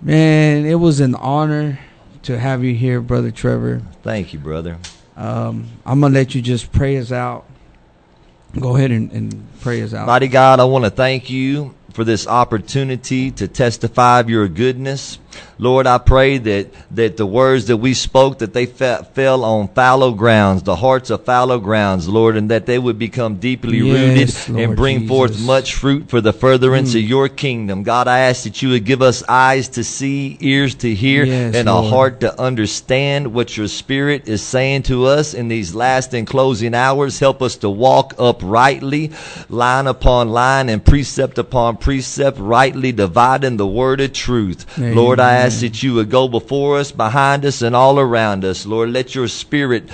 Man, it was an honor to have you here, Brother Trevor. Thank you, brother. Um, I'm going to let you just pray us out. Go ahead and, and pray us out. Mighty God, I want to thank you for this opportunity to testify of your goodness. Lord, I pray that, that the words that we spoke, that they fe- fell on fallow grounds, the hearts of fallow grounds, Lord, and that they would become deeply yes, rooted Lord and bring Jesus. forth much fruit for the furtherance mm. of your kingdom. God, I ask that you would give us eyes to see, ears to hear, yes, and Lord. a heart to understand what your Spirit is saying to us in these last and closing hours. Help us to walk uprightly, line upon line and precept upon precept, rightly dividing the word of truth. Amen. Lord, I ask that you would go before us, behind us, and all around us. Lord, let your Spirit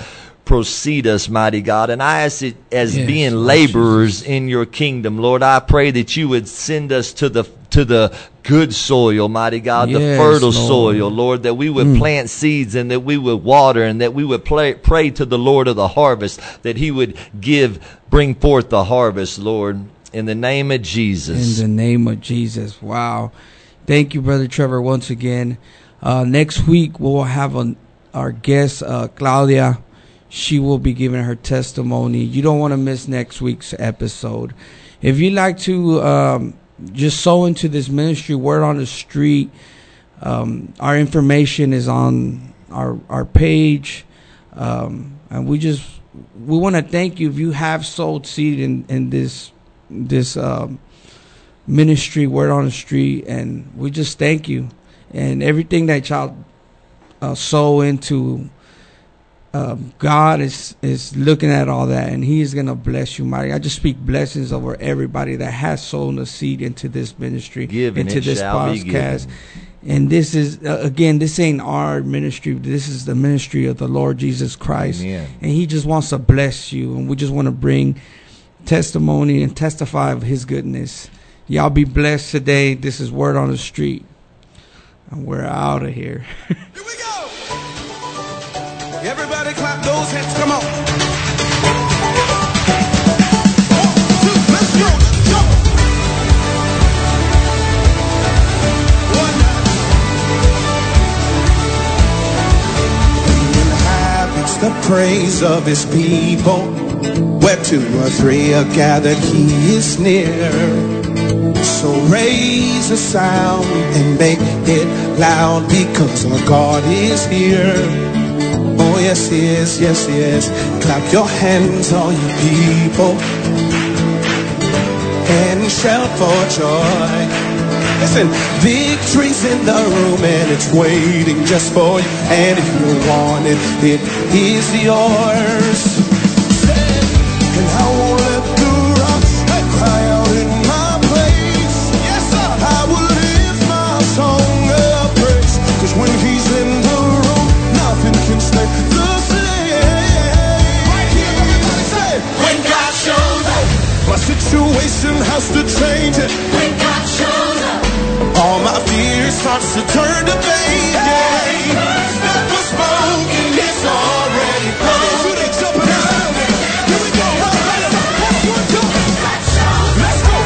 proceed us, mighty God. And I ask it as yes, being laborers Jesus. in your kingdom, Lord, I pray that you would send us to the to the good soil, mighty God, yes, the fertile Lord. soil, Lord, that we would mm. plant seeds and that we would water and that we would play, pray to the Lord of the harvest, that he would give, bring forth the harvest, Lord, in the name of Jesus. In the name of Jesus. Wow. Thank you, Brother Trevor, once again. Uh, next week, we'll have an, our guest, uh, Claudia. She will be giving her testimony. You don't want to miss next week's episode. If you'd like to um, just sow into this ministry, Word on the Street, um, our information is on our our page. Um, and we just we want to thank you if you have sowed seed in, in this this. Um, ministry, Word on the Street, and we just thank you. And everything that y'all uh, sow into, uh, God is is looking at all that, and he is going to bless you mighty. I just speak blessings over everybody that has sown a seed into this ministry, given into this podcast. And this is, uh, again, this ain't our ministry. This is the ministry of the Lord Jesus Christ. Amen. And he just wants to bless you, and we just want to bring testimony and testify of his goodness. Y'all be blessed today. This is Word on the Street. And we're out of here. Here we go. Everybody clap those hands. Come on. One, two, let's go. Jump. One. He inhabits the praise of his people. Where two or three are gathered, he is near. So raise a sound and make it loud, because our God is here. Oh yes, he is, yes, he is. Clap your hands, all you people, and shout for joy. Listen, victory's in the room and it's waiting just for you. And if you want it, it is yours. And I won't let the rocks cry out in my when he's in the room, nothing can stay the same. Right here, everybody say, when God shows up, my situation has to change. When God shows up, all my fear starts to turn to pain. That was spoken, it's already gone. Here we go. One, two, three. Let's go.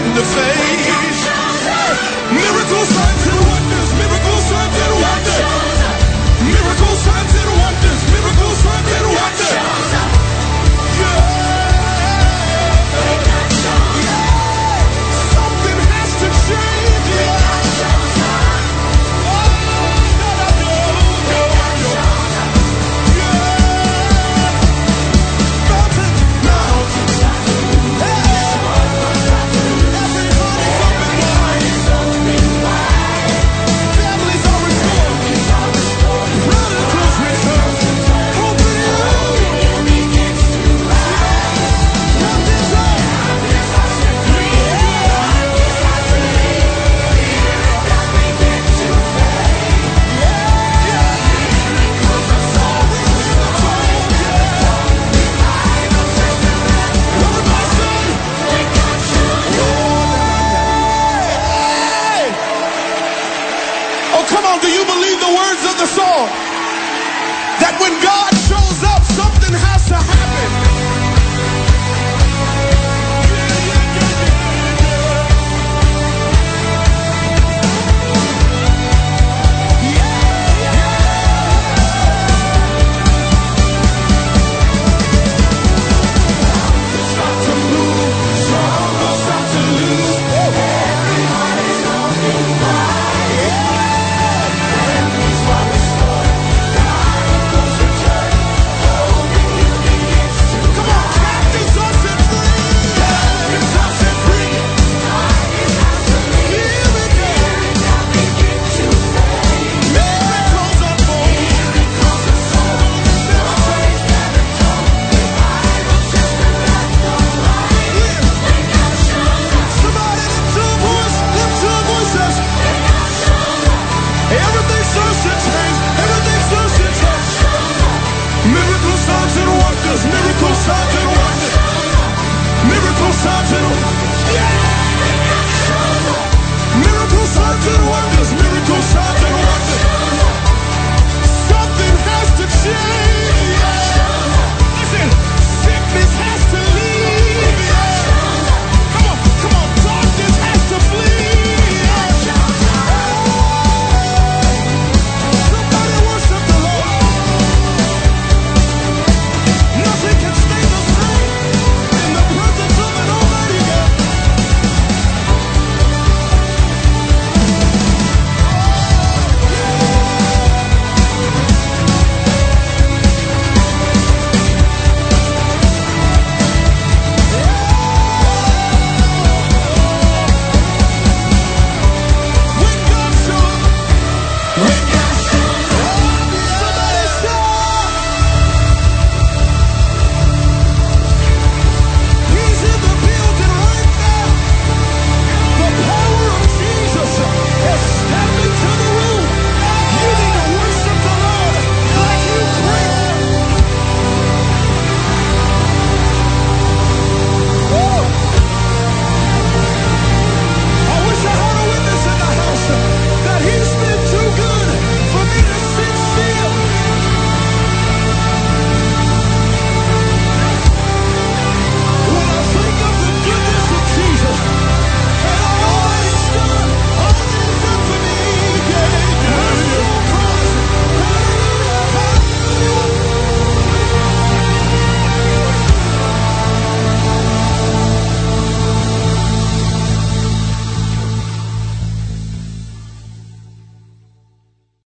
wonder face. Miracle signs and wonders, miracle signs and wonders. Miracle signs and wonders, miracle signs and wonders. Miracle signs and wonders. Miracle signs and wonders.